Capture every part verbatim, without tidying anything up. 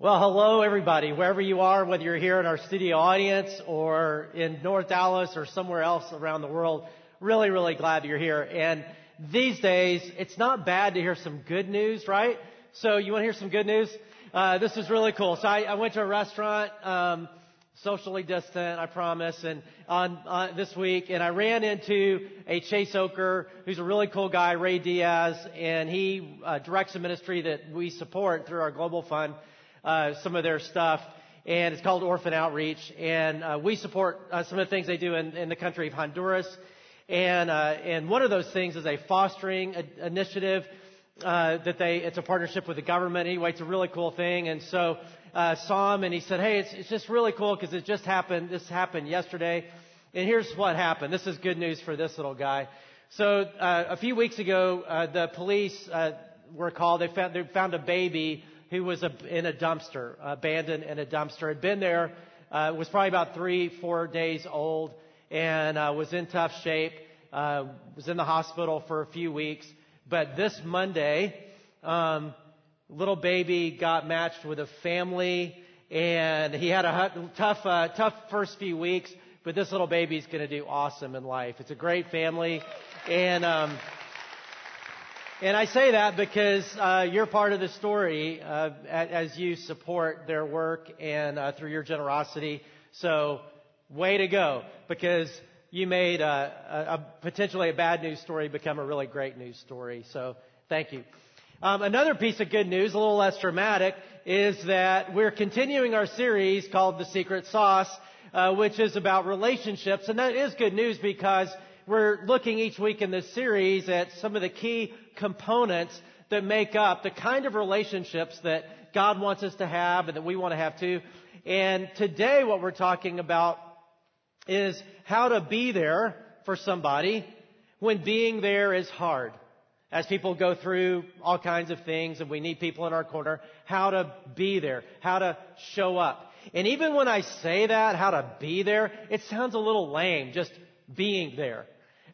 Well, hello, everybody, wherever you are, whether you're here in our studio audience or in North Dallas or somewhere else around the world. Really, really glad that you're here. And these days, it's not bad to hear some good news, right? So you want to hear some good news? Uh, this is really cool. So I, I went to a restaurant, um, socially distant, I promise, and on uh, this week, and I ran into a Chase Oker, who's a really cool guy, Ray Diaz, and he uh, directs a ministry that we support through our global fund. Uh, some of their stuff, and it's called Orphan Outreach, and uh, we support uh, some of the things they do in, in the country of Honduras, and uh, and one of those things is a fostering a- initiative uh, that they it's a partnership with the government. Anyway, it's a really cool thing, and so uh, saw him, and he said, "Hey, it's it's just really cool because it just happened. This happened yesterday, and here's what happened. This is good news for this little guy." So uh, a few weeks ago, uh, the police uh, were called. They found they found a baby who was a, in a dumpster, abandoned in a dumpster, had been there, uh, was probably about three, four days old, and uh, was in tough shape, uh, was in the hospital for a few weeks. But this Monday, um, little baby got matched with a family, and he had a tough, uh, tough first few weeks, but this little baby's going to do awesome in life. It's a great family, and... Um, And I say that because uh, you're part of the story uh, as you support their work and uh, through your generosity. So way to go, because you made a, a, a potentially a bad news story become a really great news story. So thank you. Um, another piece of good news, a little less dramatic, is that we're continuing our series called The Secret Sauce, uh, which is about relationships. And that is good news because we're looking each week in this series at some of the key components that make up the kind of relationships that God wants us to have and that we want to have too. And today what we're talking about is how to be there for somebody when being there is hard. As people go through all kinds of things and we need people in our corner, how to be there, how to show up. And even when I say that, how to be there, it sounds a little lame, just being there.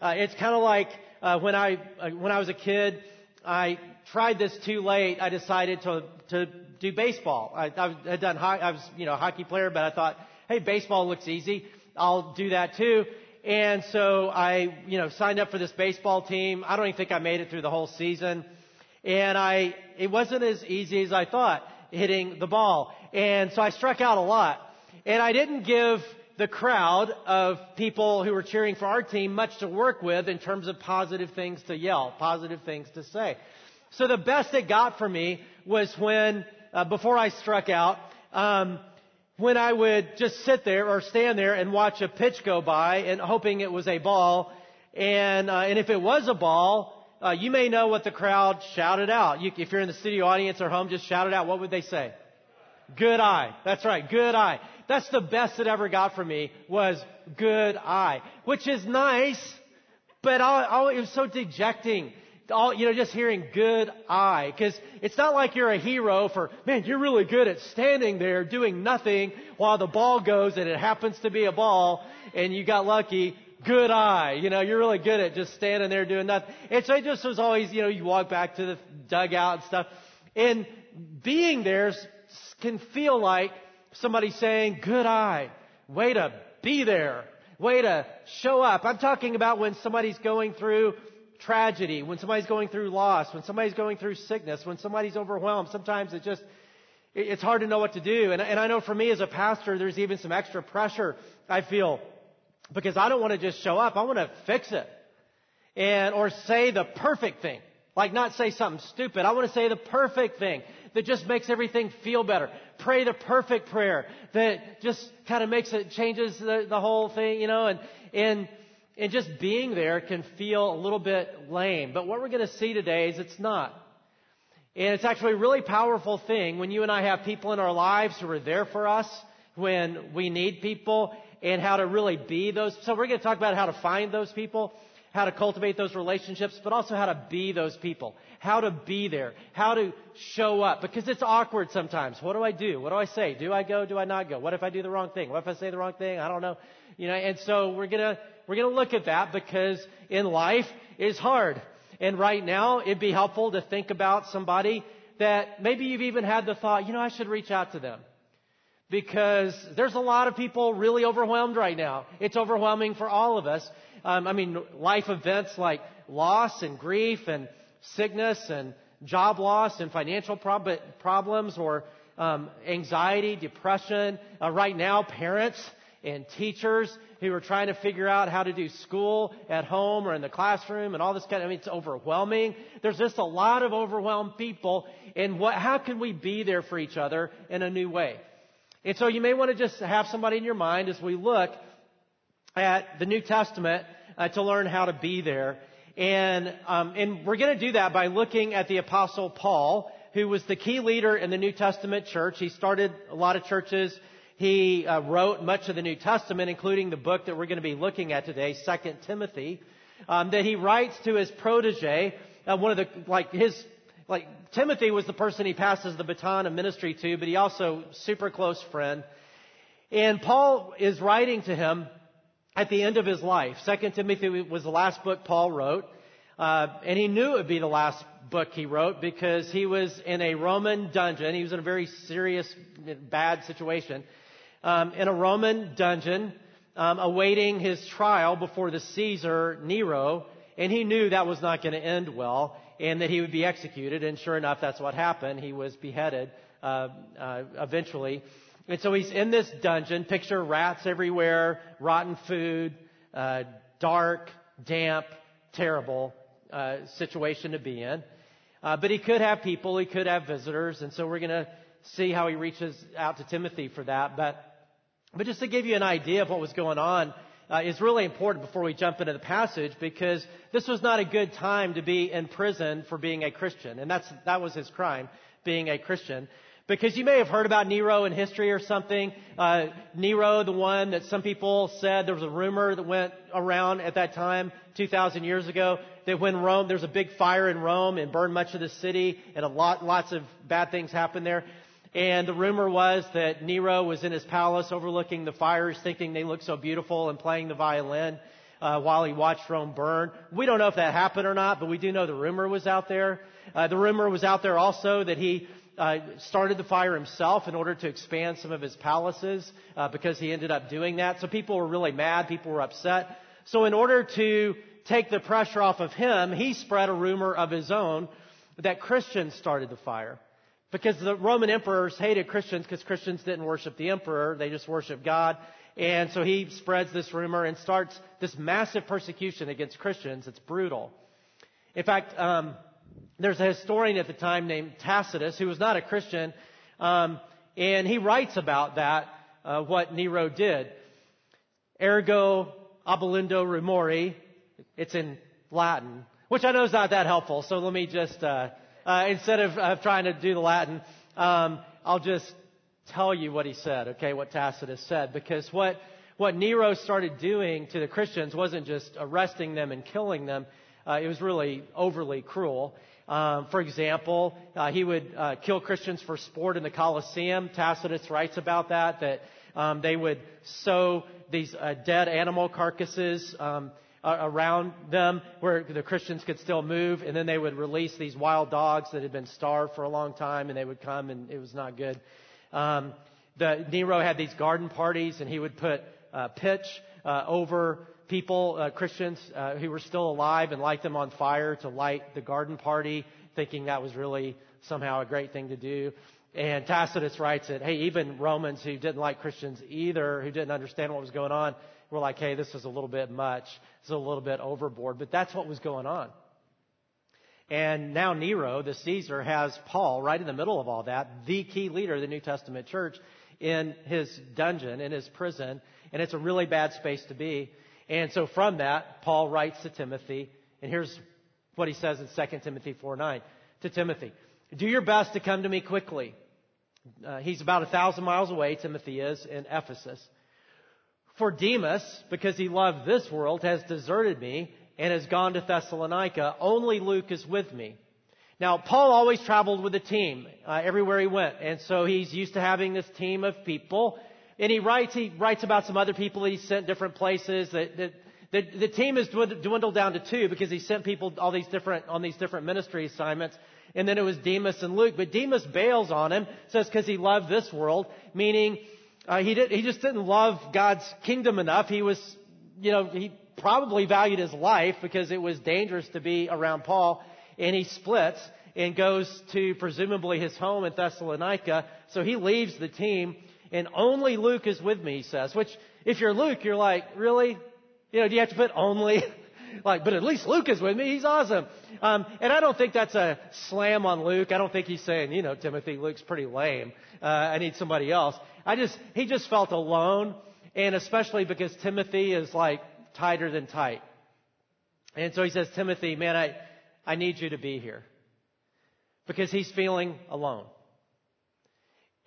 Uh, it's kind of like uh, when I uh, when I was a kid, I tried this too late. I decided to to do baseball. I, I had done ho- I was you know a hockey player, but I thought, hey, baseball looks easy. I'll do that too. And so I you know signed up for this baseball team. I don't even think I made it through the whole season. And I it wasn't as easy as I thought hitting the ball. And so I struck out a lot. And I didn't give the crowd of people who were cheering for our team much to work with in terms of positive things to yell, positive things to say. So the best it got for me was when, uh, before I struck out, um, when I would just sit there or stand there and watch a pitch go by and hoping it was a ball. And, uh, and if it was a ball, uh, you may know what the crowd shouted out. You, if you're in the studio audience or home, just shout it out. What would they say? Good eye. That's right. Good eye. That's the best it ever got for me was good eye, which is nice, but all, all, it was so dejecting, all, you know, just hearing good eye, because it's not like you're a hero for, man, you're really good at standing there doing nothing while the ball goes and it happens to be a ball and you got lucky. Good eye. You know, you're really good at just standing there doing nothing. And so it just was always, you know, you walk back to the dugout and stuff, and being there can feel like somebody saying, good eye, way to be there, way to show up. I'm talking about when somebody's going through tragedy, when somebody's going through loss, when somebody's going through sickness, when somebody's overwhelmed. Sometimes it just, it's hard to know what to do. And, and I know for me as a pastor, there's even some extra pressure I feel because I don't want to just show up. I want to fix it and or say the perfect thing. Like not say something stupid. I want to say the perfect thing that just makes everything feel better. Pray the perfect prayer that just kind of makes it, changes the, the whole thing, you know, and, and, and just being there can feel a little bit lame. But what we're going to see today is it's not. And it's actually a really powerful thing when you and I have people in our lives who are there for us when we need people and how to really be those. So we're going to talk about how to find those people, how to cultivate those relationships, but also how to be those people, how to be there, how to show up, because it's awkward sometimes. What do I do? What do I say? Do I go? Do I not go? What if I do the wrong thing? What if I say the wrong thing? I don't know. You know, and so we're going to, we're going to look at that because in life it's hard. And right now it'd be helpful to think about somebody that maybe you've even had the thought, you know, I should reach out to them. Because there's a lot of people really overwhelmed right now. It's overwhelming for all of us. Um, I mean, life events like loss and grief and sickness and job loss and financial prob- problems or um, anxiety, depression. Uh, right now, parents and teachers who are trying to figure out how to do school at home or in the classroom and all this kind of, I mean, it's overwhelming. There's just a lot of overwhelmed people. And what? How can we be there for each other in a new way? And so you may want to just have somebody in your mind as we look at the New Testament uh, to learn how to be there. And um, and we're going to do that by looking at the Apostle Paul, who was the key leader in the New Testament church. He started a lot of churches. He uh, wrote much of the New Testament, including the book that we're going to be looking at today, Second Timothy, um, that he writes to his protege, uh, one of the, like his Like, Timothy was the person he passes the baton of ministry to, but he also super close friend. And Paul is writing to him at the end of his life. Second Timothy was the last book Paul wrote, uh, and he knew it would be the last book he wrote because he was in a Roman dungeon. He was in a very serious, bad situation, um, in a Roman dungeon um, awaiting his trial before the Caesar, Nero, and he knew that was not going to end well. And that he would be executed. And sure enough, that's what happened. He was beheaded uh, uh, eventually. And so he's in this dungeon. Picture rats everywhere, rotten food, uh, dark, damp, terrible uh, situation to be in. Uh, but he could have people. He could have visitors. And so we're going to see how he reaches out to Timothy for that. But, but just to give you an idea of what was going on, Uh, is really important before we jump into the passage, because this was not a good time to be in prison for being a Christian. And that's that was his crime, being a Christian. Because you may have heard about Nero in history or something. Uh, Nero, the one that some people said, there was a rumor that went around at that time, two thousand years ago, that when Rome, there's a big fire in Rome and burned much of the city and a lot, lots of bad things happened there. And the rumor was that Nero was in his palace overlooking the fires, thinking they looked so beautiful and playing the violin uh, while he watched Rome burn. We don't know if that happened or not, but we do know the rumor was out there. Uh, the rumor was out there also that he uh, started the fire himself in order to expand some of his palaces uh, because he ended up doing that. So people were really mad. People were upset. So in order to take the pressure off of him, he spread a rumor of his own that Christians started the fire. Because the Roman emperors hated Christians because Christians didn't worship the emperor. They just worshiped God. And so he spreads this rumor and starts this massive persecution against Christians. It's brutal. In fact, um, there's a historian at the time named Tacitus who was not a Christian. Um, and he writes about that, uh, what Nero did. Ergo abolindo rumori. It's in Latin, which I know is not that helpful. So let me just... Uh, Uh, instead of, of trying to do the Latin, um, I'll just tell you what he said, okay, what Tacitus said. Because what, what Nero started doing to the Christians wasn't just arresting them and killing them. Uh, it was really overly cruel. Um, for example, uh, he would uh, kill Christians for sport in the Colosseum. Tacitus writes about that, that um, they would sow these uh, dead animal carcasses um around them where the Christians could still move, and then they would release these wild dogs that had been starved for a long time, and they would come, and it was not good. Um, the, Nero had these garden parties, and he would put uh, pitch uh, over people, uh, Christians uh, who were still alive, and light them on fire to light the garden party, thinking that was really somehow a great thing to do. And Tacitus writes that, hey, even Romans who didn't like Christians either, who didn't understand what was going on, were like, hey, this is a little bit much. It's a little bit overboard. But that's what was going on. And now Nero, the Caesar, has Paul right in the middle of all that, the key leader of the New Testament church, in his dungeon, in his prison. And it's a really bad space to be. And so from that, Paul writes to Timothy. And here's what he says in Second Timothy four nine to Timothy. Do your best to come to me quickly. Uh, he's about a thousand miles away, Timothy is, in Ephesus. For Demas, because he loved this world, has deserted me and has gone to Thessalonica. Only Luke is with me. Now, Paul always traveled with a team uh, everywhere he went. And so he's used to having this team of people. And he writes he writes about some other people that he sent different places. That, that, that the team is dwindled down to two because he sent people all these different on these different ministry assignments. And then it was Demas and Luke. But Demas bails on him, says because he loved this world, meaning uh, he did, he just didn't love God's kingdom enough. He was, you know, he probably valued his life because it was dangerous to be around Paul. And he splits and goes to presumably his home in Thessalonica. So he leaves the team, and only Luke is with me, he says. Which, if you're Luke, you're like, really? You know, do you have to put only? Like, but at least Luke is with me. He's awesome. Um, and I don't think that's a slam on Luke. I don't think he's saying, you know, Timothy, Luke's pretty lame. Uh, I need somebody else. I just, he just felt alone. And especially because Timothy is like tighter than tight. And so he says, Timothy, man, I, I need you to be here. Because he's feeling alone.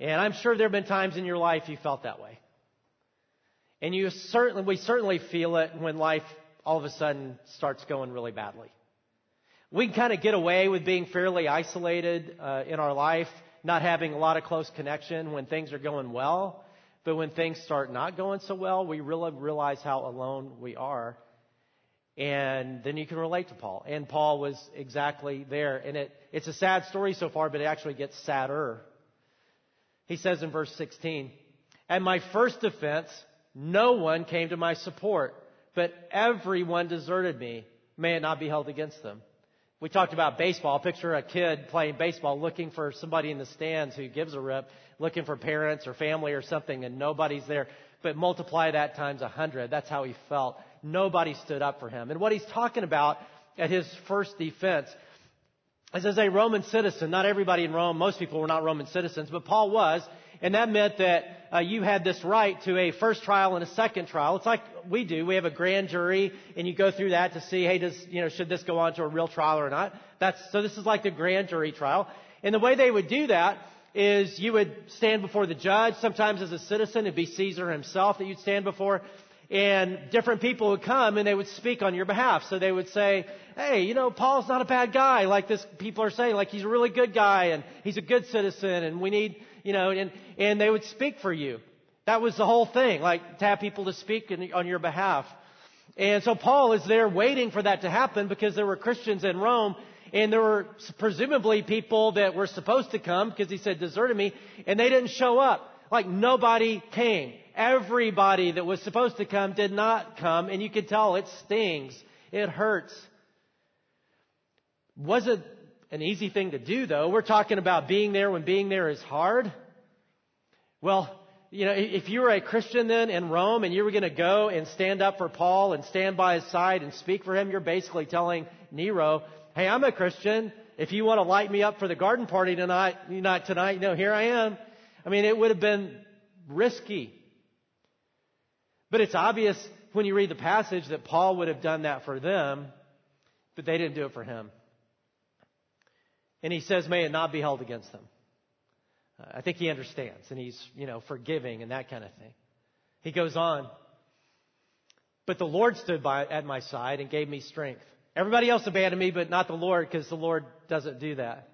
And I'm sure there have been times in your life you felt that way. And you certainly, we certainly feel it when life all of a sudden starts going really badly. We can kind of get away with being fairly isolated uh, in our life, not having a lot of close connection when things are going well. But when things start not going so well, we really realize how alone we are. And then you can relate to Paul. And Paul was exactly there. And it, it's a sad story so far, but it actually gets sadder. He says in verse sixteen, "At my first defense, no one came to my support. But everyone deserted me. May it not be held against them." We talked about baseball. Picture a kid playing baseball, looking for somebody in the stands who gives a rip, looking for parents or family or something, and nobody's there. But multiply that times a hundred. That's how he felt. Nobody stood up for him. And what he's talking about at his first defense is as a Roman citizen. Not everybody in Rome, most people were not Roman citizens, but Paul was. And that meant that uh, you had this right to a first trial and a second trial. It's like we do. We have a grand jury, and you go through that to see, hey, does, you know, should this go on to a real trial or not? That's, so this is like the grand jury trial. And the way they would do that is you would stand before the judge. Sometimes as a citizen, it'd be Caesar himself that you'd stand before. And different people would come, and they would speak on your behalf. So they would say, hey, you know, Paul's not a bad guy, like this people are saying. Like, he's a really good guy, and he's a good citizen, and we need... You know, and, and they would speak for you. That was the whole thing, like to have people to speak in, on your behalf. And so Paul is there waiting for that to happen because there were Christians in Rome, and there were presumably people that were supposed to come because he said, deserted me, and they didn't show up. Like nobody came. Everybody that was supposed to come did not come, and you could tell it stings. It hurts. Wasn't an easy thing to do, though. We're talking about being there when being there is hard. Well, you know, if you were a Christian then in Rome and you were going to go and stand up for Paul and stand by his side and speak for him, you're basically telling Nero, hey, I'm a Christian. If you want to light me up for the garden party tonight, not tonight, you know, here I am. I mean, it would have been risky. But it's obvious when you read the passage that Paul would have done that for them, but they didn't do it for him. And he says, may it not be held against them. Uh, I think he understands, and he's, you know, forgiving and that kind of thing. He goes on. But the Lord stood by at my side and gave me strength. Everybody else abandoned me, but not the Lord, because the Lord doesn't do that.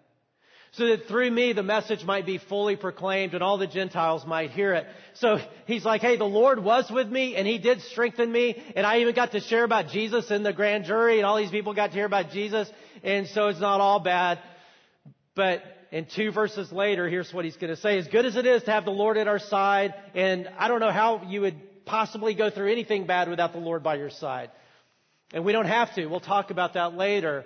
So that through me, the message might be fully proclaimed and all the Gentiles might hear it. So he's like, hey, the Lord was with me and he did strengthen me. And I even got to share about Jesus in the grand jury, and all these people got to hear about Jesus. And so it's not all bad. But in two verses later, here's what he's going to say. As good as it is to have the Lord at our side, and I don't know how you would possibly go through anything bad without the Lord by your side. And we don't have to. We'll talk about that later.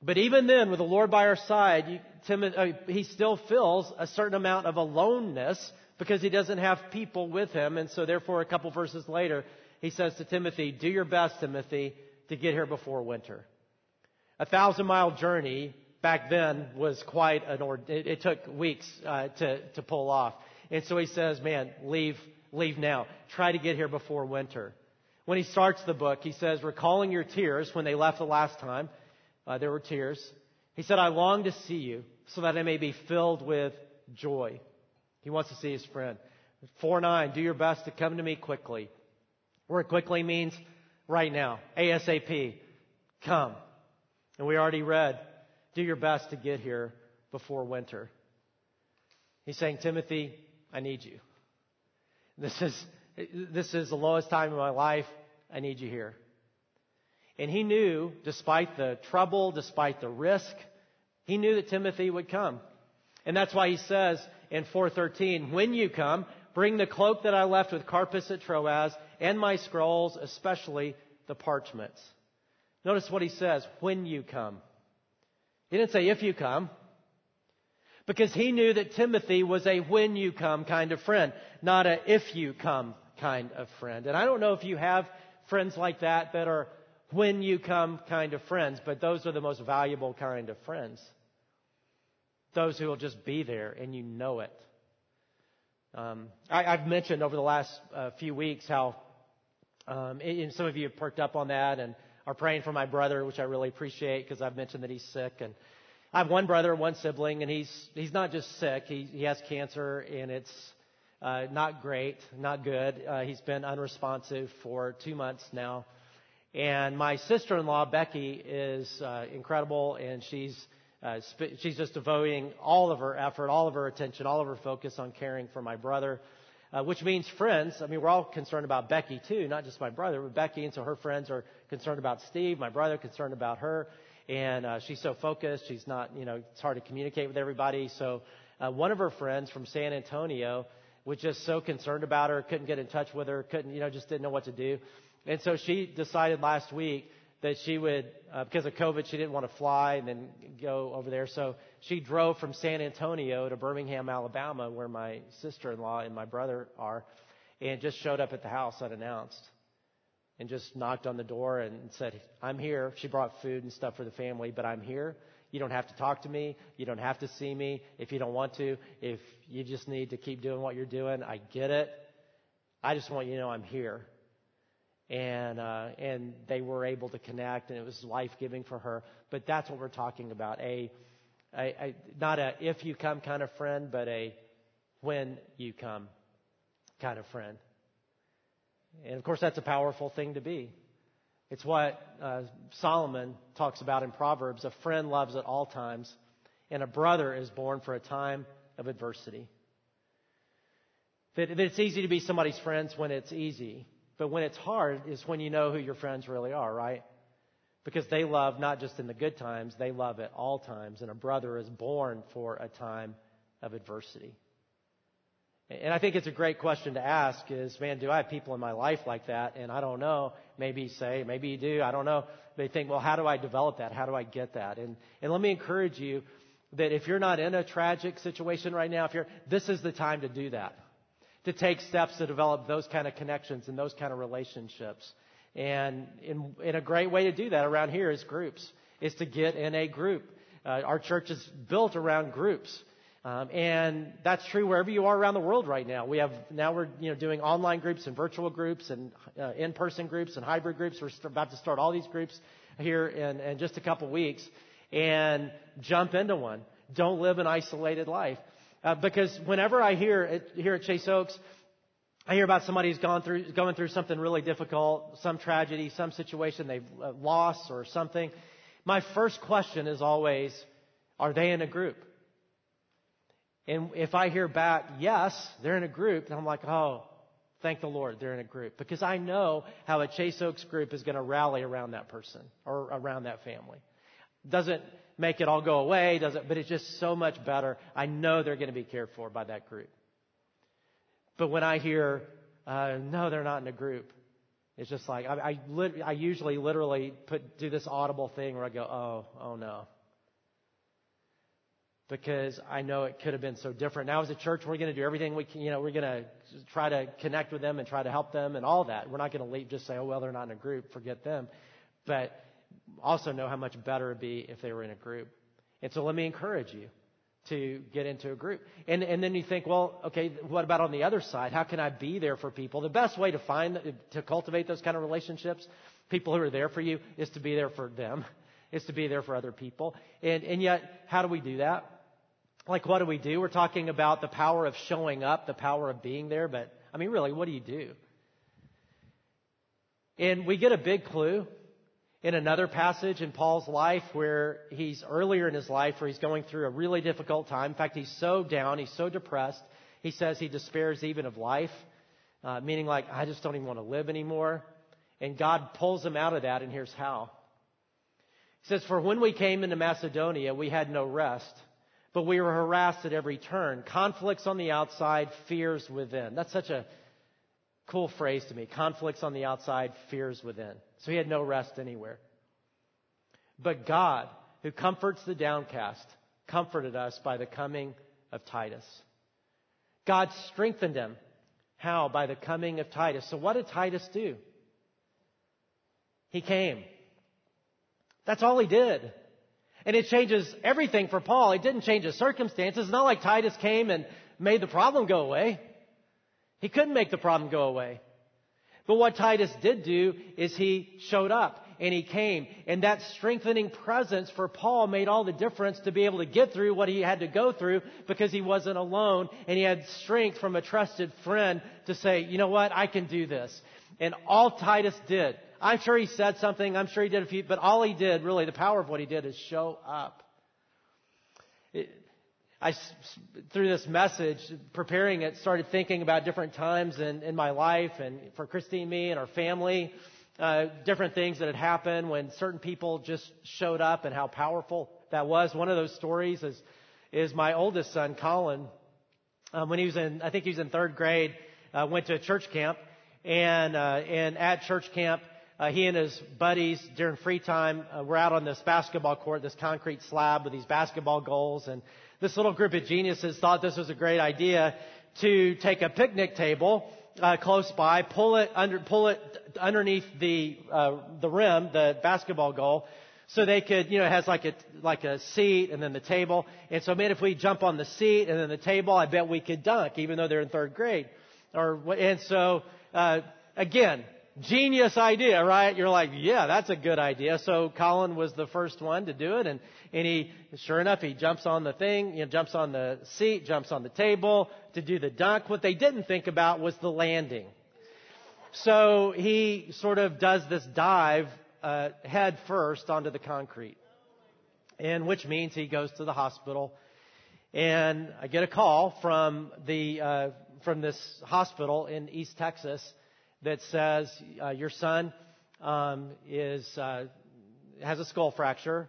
But even then, with the Lord by our side, you, Tim, uh, he still feels a certain amount of aloneness because he doesn't have people with him. And so therefore, a couple verses later, he says to Timothy, do your best, Timothy, to get here before winter. A thousand mile journey back then was quite an ordeal. It, it took weeks uh, to, to pull off. And so he says, man, leave, leave now. Try to get here before winter. When he starts the book, he says, recalling your tears when they left the last time, uh, there were tears. He said, I long to see you so that I may be filled with joy. He wants to see his friend. four nine, do your best to come to me quickly. Word quickly means right now. ASAP. Come. And we already read, do your best to get here before winter. He's saying, Timothy, I need you. This is this is the lowest time in my life. I need you here. And he knew, despite the trouble, despite the risk, He knew that Timothy would come. And that's why he says in four thirteen, when you come, bring the cloak that I left with Carpus at Troas and my scrolls, especially the parchments. Notice what he says, when you come. He didn't say if you come, because he knew that Timothy was a when you come kind of friend, not a if you come kind of friend. And I don't know if you have friends like that that are when you come kind of friends, but those are the most valuable kind of friends. Those who will just be there and you know it. Um, I, I've mentioned over the last uh, few weeks how, um, and some of you have perked up on that and are praying for my brother, which I really appreciate because I've mentioned that he's sick. And I have one brother, one sibling, and he's he's not just sick. He he has cancer, and it's uh, not great, not good. Uh, he's been unresponsive for two months now. And my sister-in-law, Becky, is uh, incredible, and she's Uh, sp- she's just devoting all of her effort, all of her attention, all of her focus on caring for my brother, uh, which means friends. I mean, we're all concerned about Becky, too, not just my brother, but Becky. And so her friends are concerned about Steve, my brother, concerned about her. And uh, she's so focused. She's not, you know, it's hard to communicate with everybody. So uh, one of her friends from San Antonio was just so concerned about her, couldn't get in touch with her, couldn't, you know, just didn't know what to do. And so she decided last week that she would, uh, because of COVID, she didn't want to fly and then go over there. So she drove from San Antonio to Birmingham, Alabama, where my sister-in-law and my brother are, and just showed up at the house unannounced and just knocked on the door and said, I'm here. She brought food and stuff for the family, but I'm here. You don't have to talk to me. You don't have to see me if you don't want to. If you just need to keep doing what you're doing, I get it. I just want you to know I'm here. And uh, and they were able to connect, and it was life-giving for her. But that's what we're talking about, a, a, a not a if-you-come kind of friend, but a when-you-come kind of friend. And, of course, that's a powerful thing to be. It's what uh, Solomon talks about in Proverbs. A friend loves at all times, and a brother is born for a time of adversity. That, that it's easy to be somebody's friends when it's easy. But when it's hard is when you know who your friends really are, right? Because they love not just in the good times, they love at all times. And a brother is born for a time of adversity. And I think it's a great question to ask is, man, do I have people in my life like that? And I don't know. Maybe you say, maybe you do. I don't know. They think, well, how do I develop that? How do I get that? And and let me encourage you that if you're not in a tragic situation right now, if you're, this is the time to do that. To take steps to develop those kind of connections and those kind of relationships. And in, in a great way to do that around here is groups, is to get in a group. Uh, our church is built around groups. Um, and that's true wherever you are around the world right now. We have, now we're, you know, doing online groups and virtual groups and uh, in-person groups and hybrid groups. We're st- about to start all these groups here in, in just a couple weeks. And jump into one. Don't live an isolated life. Uh, because whenever I hear it, here at Chase Oaks, I hear about somebody who's gone through going through something really difficult, some tragedy, some situation they've uh, lost or something. My first question is always, are they in a group? And if I hear back, yes, they're in a group, then I'm like, oh, thank the Lord, they're in a group. Because I know how a Chase Oaks group is going to rally around that person or around that family. Doesn't make it all go away, doesn't, but it's just so much better. I know they're going to be cared for by that group. But when I hear, uh, no, they're not in a group, it's just like, I, I, lit, I usually literally put, do this audible thing where I go, oh, oh no. Because I know it could have been so different. Now as a church, we're going to do everything we can, you know, we're going to try to connect with them and try to help them and all that. We're not going to leave, just say, oh, well, they're not in a group, forget them. But also know how much better it would be if they were in a group. And so let me encourage you to get into a group. And and then you think, well, okay, what about on the other side? How can I be there for people? The best way to find, to cultivate those kind of relationships, people who are there for you, is to be there for them, is to be there for other people. And and yet, how do we do that? Like, what do we do? We're talking about the power of showing up, the power of being there. But, I mean, really, what do you do? And we get a big clue in another passage in Paul's life where he's earlier in his life where he's going through a really difficult time. In fact, he's so down. He's so depressed. He says he despairs even of life, uh, meaning like, I just don't even want to live anymore. And God pulls him out of that, and here's how. says, "For when we came into Macedonia, we had no rest, but we were harassed at every turn. Conflicts on the outside, fears within." That's such a cool phrase to me. Conflicts on the outside, fears within. So he had no rest anywhere. "But God, who comforts the downcast, comforted us by the coming of Titus." God strengthened him. How? By the coming of Titus. So what did Titus do? He came. That's all he did. And it changes everything for Paul. It didn't change his circumstances. It's not like Titus came and made the problem go away. He couldn't make the problem go away. But what Titus did do is he showed up and he came. And that strengthening presence for Paul made all the difference to be able to get through what he had to go through, because he wasn't alone and he had strength from a trusted friend to say, you know what, I can do this. And all Titus did, I'm sure he said something, I'm sure he did a few, but all he did, really, the power of what he did is show up. It, I, through this message, preparing it, started thinking about different times in, in my life and for Christy and me and our family, uh, different things that had happened when certain people just showed up and how powerful that was. One of those stories is, is my oldest son, Colin. Um, when he was in, I think he was in third grade, uh, went to a church camp, and, uh, and at church camp, Uh, he and his buddies, during free time, uh, were out on this basketball court, this concrete slab with these basketball goals. And this little group of geniuses thought this was a great idea to take a picnic table uh, close by, pull it under, pull it underneath the uh, the rim, the basketball goal, so they could, you know, it has like a like a seat and then the table. And so, man, if we jump on the seat and then the table, I bet we could dunk, even though they're in third grade. Or and so uh, again. Genius idea, right? You're like, yeah, that's a good idea. So Colin was the first one to do it. And, and he, sure enough, he jumps on the thing, you know, jumps on the seat, jumps on the table to do the dunk. What they didn't think about was the landing. So he sort of does this dive, uh, head first onto the concrete. And which means he goes to the hospital. And I get a call from the, uh, from this hospital in East Texas that says uh, your son um, is uh, has a skull fracture.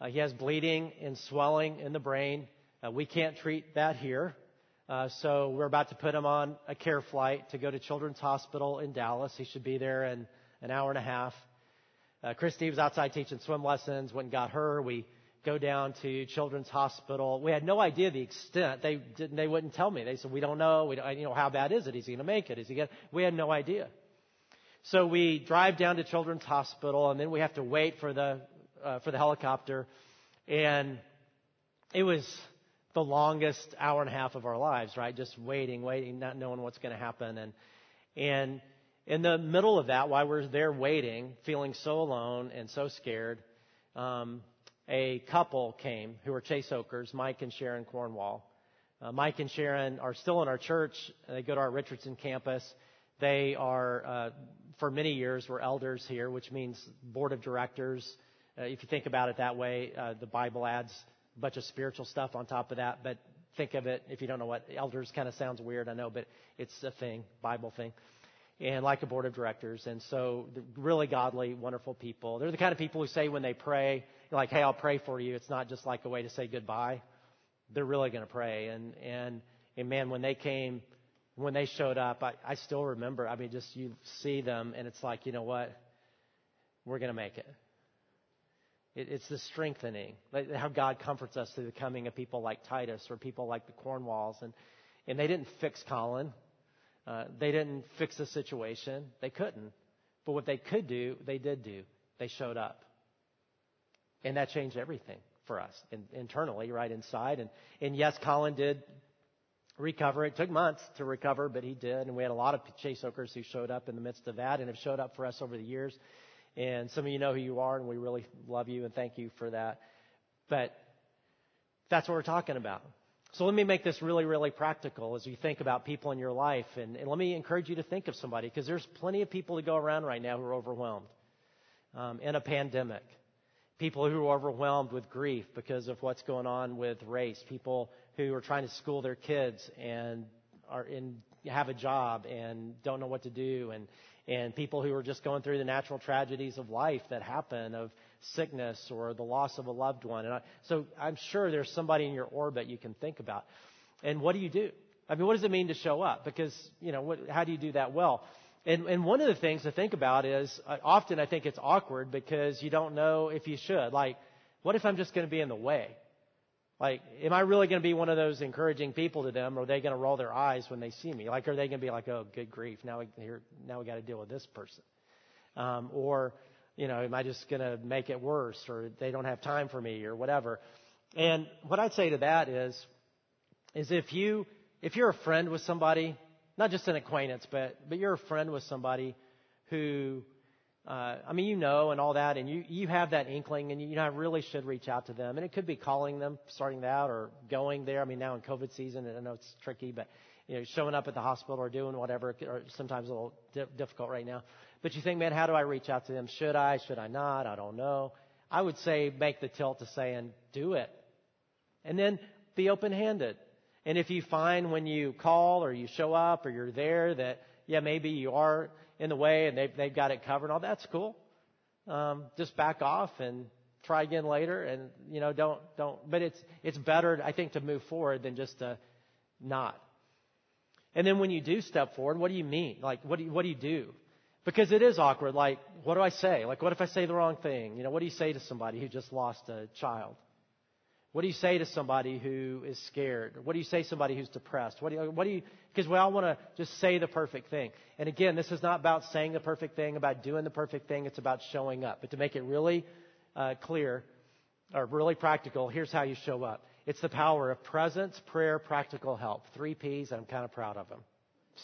Uh, he has bleeding and swelling in the brain. Uh, we can't treat that here. Uh, so we're about to put him on a care flight to go to Children's Hospital in Dallas. He should be there in an hour and a half. Uh, Christy was outside teaching swim lessons. Went and got her. We go down to Children's Hospital. We had no idea the extent. They didn't. They wouldn't tell me. They said, we don't know. We don't, you know, how bad is it? Is he going to make it? Is he going? We had no idea. So we drive down to Children's Hospital, and then we have to wait for the uh, for the helicopter. And it was the longest hour and a half of our lives, right? Just waiting, waiting, not knowing what's going to happen. And and in the middle of that, while we're there waiting, feeling so alone and so scared. Um, A couple came who were Chase Okers, Mike and Sharon Cornwall. Uh, Mike and Sharon are still in our church. They go to our Richardson campus. They are, uh, for many years, were elders here, which means board of directors. Uh, if you think about it that way, uh, the Bible adds a bunch of spiritual stuff on top of that. But think of it, if you don't know what elders kind of sounds weird, I know, but it's a thing, Bible thing. And like a board of directors. And so really godly, wonderful people. They're the kind of people who say when they pray, like, hey, I'll pray for you. It's not just like a way to say goodbye. They're really going to pray. And, and, and man, when they came, when they showed up, I, I still remember. I mean, just you see them and it's like, you know what? We're going to make it. it. It's the strengthening, like how God comforts us through the coming of people like Titus or people like the Cornwalls. And, and they didn't fix Colin. Uh, they didn't fix the situation. They couldn't. But what they could do, they did do. They showed up. And that changed everything for us in, internally, right inside. And, and yes, Colin did recover. It took months to recover, but he did. And we had a lot of Chase Okers who showed up in the midst of that and have showed up for us over the years. And some of you know who you are, and we really love you and thank you for that. But that's what we're talking about. So let me make this really, really practical as you think about people in your life. And, and let me encourage you to think of somebody, because there's plenty of people to go around right now who are overwhelmed um, in a pandemic. People who are overwhelmed with grief because of what's going on with race. People who are trying to school their kids and are in, have a job and don't know what to do. And, and people who are just going through the natural tragedies of life that happen, of sickness or the loss of a loved one. And I, so I'm sure there's somebody in your orbit you can think about. And what do you do? I mean, what does it mean to show up? Because, you know, what, how do you do that well? And and one of the things to think about is uh, often I think it's awkward because you don't know if you should. Like, what if I'm just going to be in the way? Like, am I really going to be one of those encouraging people to them? Or are they going to roll their eyes when they see me? Like, are they going to be like, oh, good grief, now we here, now we got to deal with this person? Um, or, you know, am I just going to make it worse? Or they don't have time for me or whatever. And what I'd say to that is, is if you if you're a friend with somebody, not just an acquaintance, but but you're a friend with somebody who, uh, I mean, you know, and all that, and you, you have that inkling, and you, you know, I really should reach out to them. And it could be calling them, starting that, or going there. I mean, now in COVID season, I know it's tricky, but, you know, showing up at the hospital or doing whatever, or sometimes a little di- difficult right now. But you think, man, how do I reach out to them? Should I? Should I not? I don't know. I would say make the tilt to saying, do it. And then be open-handed. And if you find when you call or you show up or you're there that, yeah, maybe you are in the way and they've, they've got it covered and all, that's cool. Um, just back off and try again later. And, you know, don't, don't, but it's, it's better, I think, to move forward than just to not. And then when you do step forward, what do you mean? Like, what do you, what do you do? Because it is awkward. Like, what do I say? Like, what if I say the wrong thing? You know, what do you say to somebody who just lost a child? What do you say to somebody who is scared? What do you say to somebody who's depressed? What do you, what do you, because we all want to just say the perfect thing. And again, this is not about saying the perfect thing, about doing the perfect thing. It's about showing up. But to make it really uh, clear or really practical, here's how you show up. It's the power of presence, prayer, practical help. Three P's. I'm kind of proud of them.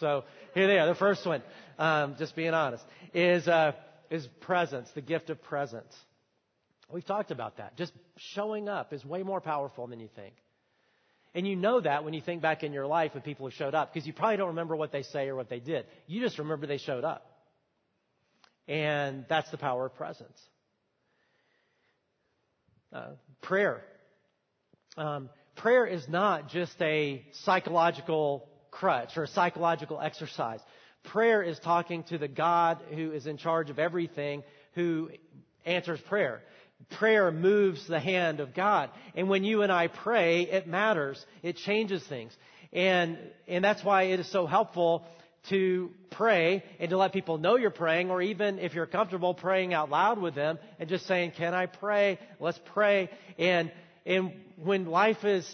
So here they are. The first one, um, just being honest, is, uh, is presence, the gift of presence. We've talked about that. Just showing up is way more powerful than you think. And you know that when you think back in your life with people who showed up, because you probably don't remember what they say or what they did. You just remember they showed up. And that's the power of presence. Uh, prayer. Um, prayer is not just a psychological crutch or a psychological exercise. Prayer is talking to the God who is in charge of everything, who answers prayer. Prayer moves the hand of God. And when you and I pray, it matters. It changes things. And and that's why it is so helpful to pray and to let people know you're praying, or even if you're comfortable praying out loud with them and just saying, can I pray? Let's pray. And and when life is,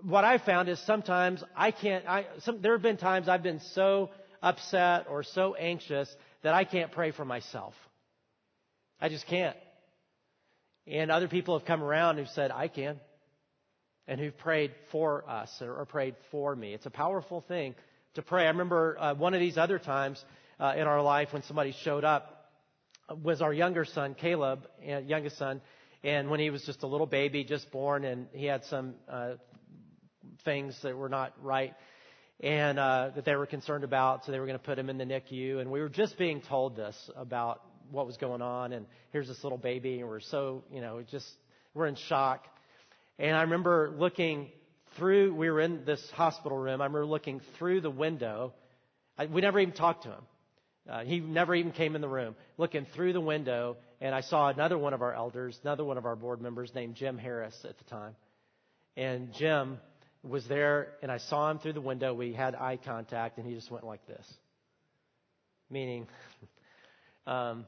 what I found is sometimes I can't, I some, there have been times I've been so upset or so anxious that I can't pray for myself. I just can't. And other people have come around who've said, I can, and who've prayed for us or, or prayed for me. It's a powerful thing to pray. I remember uh, one of these other times uh, in our life when somebody showed up was our younger son, Caleb, uh, youngest son. And when he was just a little baby, just born, and he had some uh, things that were not right and uh, that they were concerned about. So they were going to put him in the N I C U. And we were just being told this about what was going on, and here's this little baby, and we're so, you know, just, we're in shock. And I remember looking through, we were in this hospital room, I remember looking through the window, I, we never even talked to him, uh, he never even came in the room, looking through the window, and I saw another one of our elders, another one of our board members named Jim Harris at the time, and Jim was there, and I saw him through the window, we had eye contact, and he just went like this, meaning, um,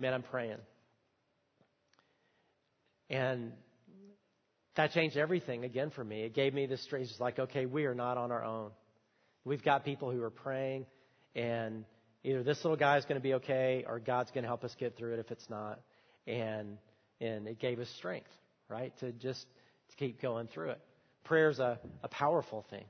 man, I'm praying. And that changed everything again for me. It gave me this strength. It's like, okay, we are not on our own. We've got people who are praying, and either this little guy is going to be okay or God's going to help us get through it if it's not. And and it gave us strength, right, to just to keep going through it. Prayer is a, a powerful thing.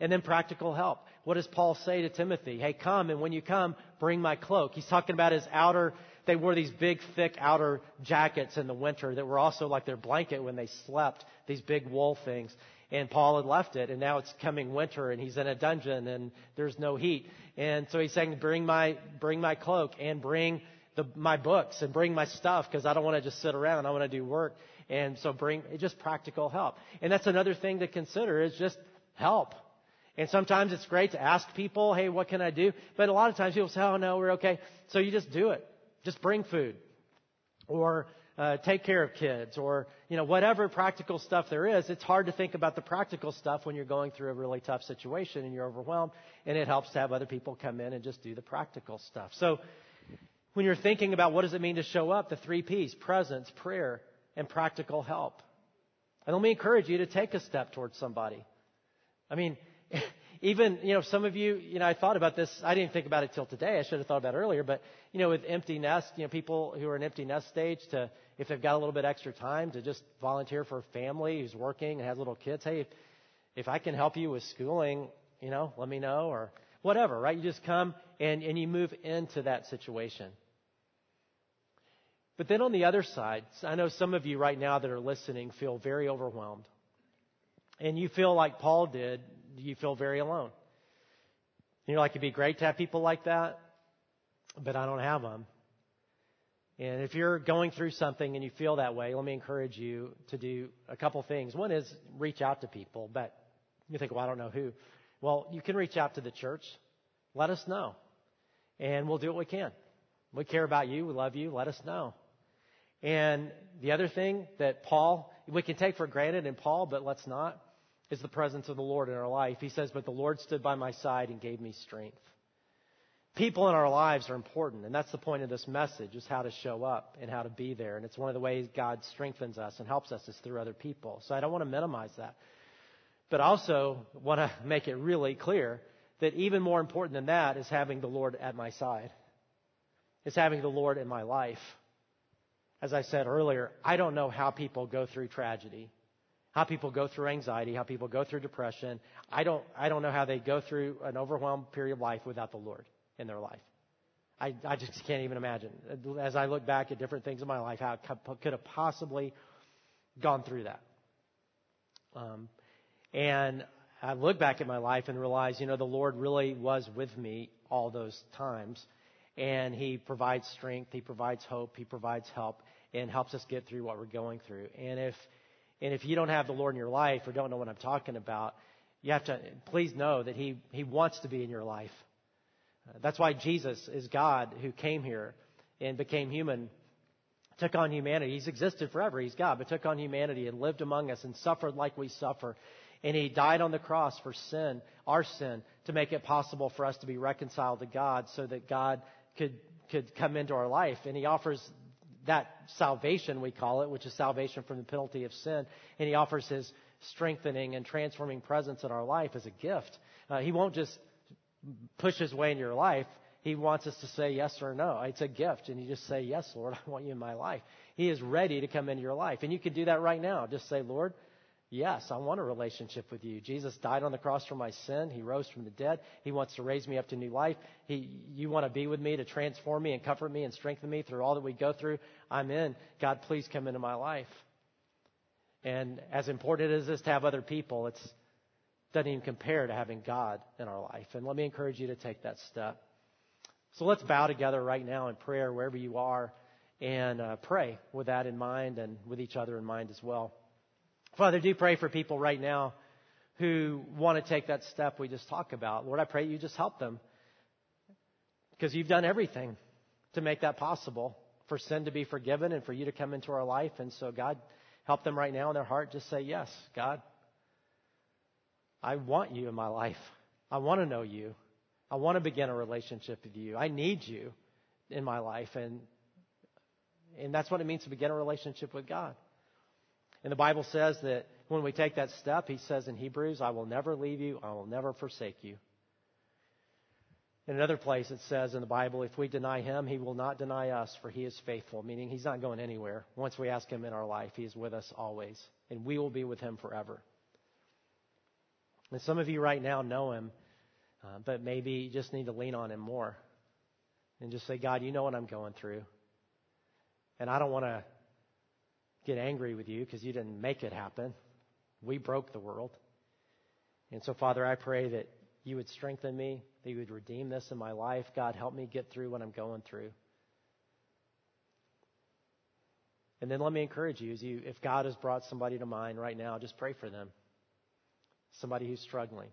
And then practical help. What does Paul say to Timothy? Hey, come, and when you come, bring my cloak. He's talking about his outer. They wore these big, thick outer jackets in the winter that were also like their blanket when they slept, these big wool things. And Paul had left it, and now it's coming winter, and he's in a dungeon, and there's no heat. And so he's saying, bring my bring my cloak and bring the, my books and bring my stuff, because I don't want to just sit around. I want to do work. And so bring just practical help. And that's another thing to consider is just help. And sometimes it's great to ask people, hey, what can I do? But a lot of times people say, oh, no, we're okay. So you just do it. Just bring food or uh, take care of kids or, you know, whatever practical stuff there is. It's hard to think about the practical stuff when you're going through a really tough situation and you're overwhelmed, and it helps to have other people come in and just do the practical stuff. So when you're thinking about what does it mean to show up, the three P's, presence, prayer, and practical help. And let me encourage you to take a step towards somebody. I mean, even, you know, some of you, you know, I thought about this. I didn't think about it till today. I should have thought about it earlier. But, you know, with empty nest, you know, people who are in empty nest stage, to, if they've got a little bit extra time, to just volunteer for a family who's working and has little kids. Hey, if, if I can help you with schooling, you know, let me know, or whatever, right? You just come and, and you move into that situation. But then on the other side, I know some of you right now that are listening feel very overwhelmed. And you feel like Paul did. You feel very alone. You're like, it'd be great to have people like that, but I don't have them. And if you're going through something and you feel that way, let me encourage you to do a couple things. One is reach out to people, but you think, well, I don't know who. Well, you can reach out to the church. Let us know, and we'll do what we can. We care about you. We love you. Let us know. And the other thing that Paul, we can take for granted in Paul, but let's not, is the presence of the Lord in our life. He says, but the Lord stood by my side and gave me strength. People in our lives are important, and that's the point of this message, is how to show up and how to be there. And it's one of the ways God strengthens us and helps us is through other people. So I don't want to minimize that. But I also want to make it really clear that even more important than that is having the Lord at my side. It's having the Lord in my life. As I said earlier, I don't know how people go through tragedy, how people go through anxiety, how people go through depression. I don't I don't know how they go through an overwhelmed period of life without the Lord in their life. I, I just can't even imagine. As I look back at different things in my life, how I could have possibly gone through that. Um, and I look back at my life and realize, you know, the Lord really was with me all those times. And he provides strength, he provides hope, he provides help, and helps us get through what we're going through. And if and if you don't have the Lord in your life or don't know what I'm talking about, you have to please know that he, he wants to be in your life. Uh, that's why Jesus is God who came here and became human, took on humanity. He's existed forever. He's God, but took on humanity and lived among us and suffered like we suffer. And he died on the cross for sin, our sin, to make it possible for us to be reconciled to God so that God could could come into our life. And he offers that salvation, we call it, which is salvation from the penalty of sin. And he offers his strengthening and transforming presence in our life as a gift. Uh, he won't just push his way in your life. He wants us to say yes or no. It's a gift. And you just say, yes, Lord, I want you in my life. He is ready to come into your life. And you can do that right now. Just say, Lord, yes, I want a relationship with you. Jesus died on the cross for my sin. He rose from the dead. He wants to raise me up to new life. He, you want to be with me to transform me and comfort me and strengthen me through all that we go through. I'm in. God, please come into my life. And as important as it is to have other people, it doesn't even compare to having God in our life. And let me encourage you to take that step. So let's bow together right now in prayer wherever you are and uh, pray with that in mind and with each other in mind as well. Father, do pray for people right now who want to take that step we just talked about. Lord, I pray you just help them, because you've done everything to make that possible, for sin to be forgiven and for you to come into our life. And so, God, help them right now in their heart. Just say, yes, God, I want you in my life. I want to know you. I want to begin a relationship with you. I need you in my life. And, and that's what it means to begin a relationship with God. And the Bible says that when we take that step, he says in Hebrews, I will never leave you. I will never forsake you. In another place, it says in the Bible, if we deny him, he will not deny us, for he is faithful, meaning he's not going anywhere. Once we ask him in our life, he is with us always, and we will be with him forever. And some of you right now know him, uh, but maybe you just need to lean on him more and just say, God, you know what I'm going through, and I don't want to get angry with you because you didn't make it happen. We broke the world. And so, Father, I pray that you would strengthen me, that you would redeem this in my life. God, help me get through what I'm going through. And then let me encourage you, as you, if God has brought somebody to mind right now, just pray for them, somebody who's struggling.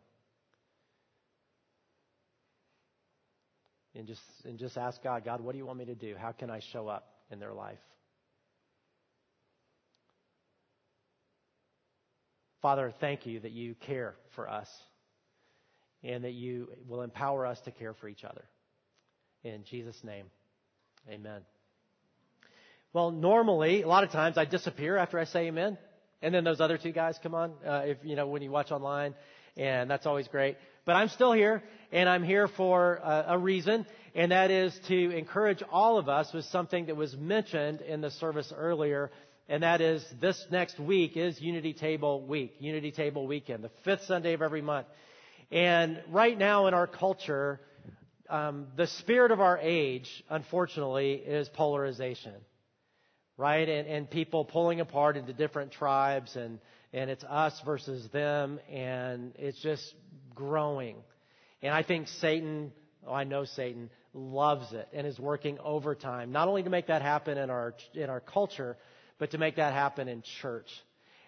And just, and just ask God, God, what do you want me to do? How can I show up in their life? Father, thank you that you care for us and that you will empower us to care for each other. In Jesus' name, amen. Well, normally, a lot of times I disappear after I say amen. And then those other two guys come on, uh, if you know, when you watch online. And that's always great. But I'm still here, and I'm here for a, a reason, and that is to encourage all of us with something that was mentioned in the service earlier, and that is this next week is Unity Table Week, Unity Table Weekend, the fifth Sunday of every month. And right now in our culture, um, the spirit of our age, unfortunately, is polarization, right? And, and people pulling apart into different tribes, and And it's us versus them, and it's just growing. And I think Satan, oh, I know Satan, loves it and is working overtime, not only to make that happen in our in our culture, but to make that happen in church.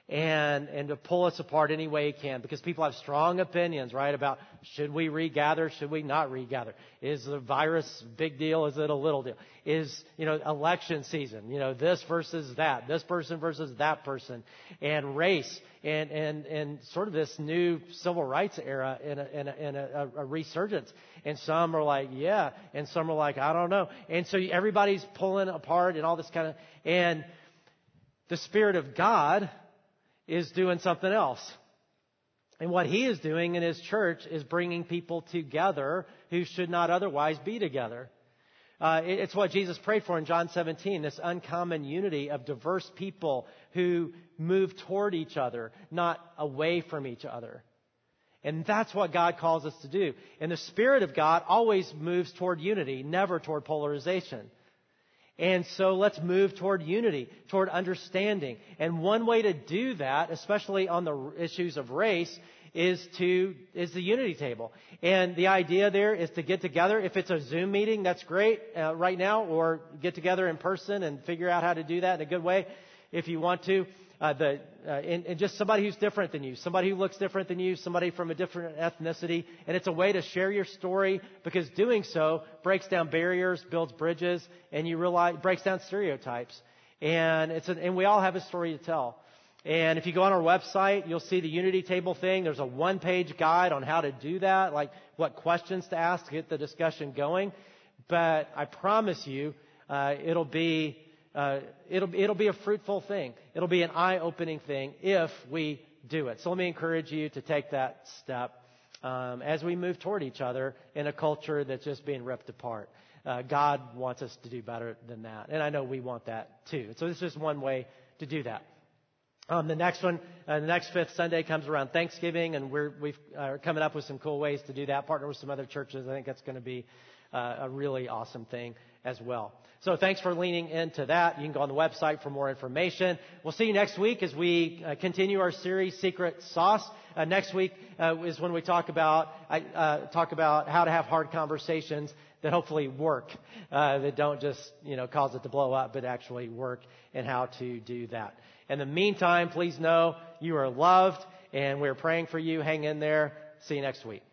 And and to pull us apart any way he can, because people have strong opinions, right, about should we regather, should we not regather? Is the virus a big deal? Is it a little deal? Is, you know, election season, you know, this versus that, this person versus that person, and race, and and, and sort of this new civil rights era in a, in, a, in a, a resurgence. And some are like, yeah, and some are like, I don't know. And so everybody's pulling apart and all this kind of, and the Spirit of God is doing something else. And what he is doing in his church is bringing people together who should not otherwise be together. Uh, it, it's what Jesus prayed for in John seventeen, this uncommon unity of diverse people who move toward each other, not away from each other. And that's what God calls us to do. And the Spirit of God always moves toward unity, never toward polarization. And so let's move toward unity, toward understanding. And one way to do that, especially on the issues of race, is to is the unity table. And the idea there is to get together. If it's a Zoom meeting, that's great uh, right now, or get together in person and figure out how to do that in a good way if you want to. Uh, the uh, and, and just somebody who's different than you, somebody who looks different than you, somebody from a different ethnicity. And it's a way to share your story, because doing so breaks down barriers, builds bridges, and you realize breaks down stereotypes. And it's an, and we all have a story to tell. And if you go on our website, you'll see the unity table thing. There's a one-page guide on how to do that, like what questions to ask to get the discussion going. But I promise you, uh, it'll be. Uh, it'll, it'll be a fruitful thing. It'll be an eye-opening thing if we do it. So let me encourage you to take that step um, as we move toward each other in a culture that's just being ripped apart. Uh, God wants us to do better than that, and I know we want that too. So this is one way to do that. Um, the next one, uh, the next fifth Sunday comes around Thanksgiving, and we're we've, uh, coming up with some cool ways to do that. Partner with some other churches. I think that's going to be uh, a really awesome thing as well. So thanks for leaning into that. You can go on the website for more information. We'll see you next week as we uh, continue our series, Secret Sauce. Uh, next week uh, is when we talk about uh, talk about how to have hard conversations that hopefully work, uh, that don't just you know cause it to blow up, but actually work, and how to do that. In the meantime, please know you are loved, and we're praying for you. Hang in there. See you next week.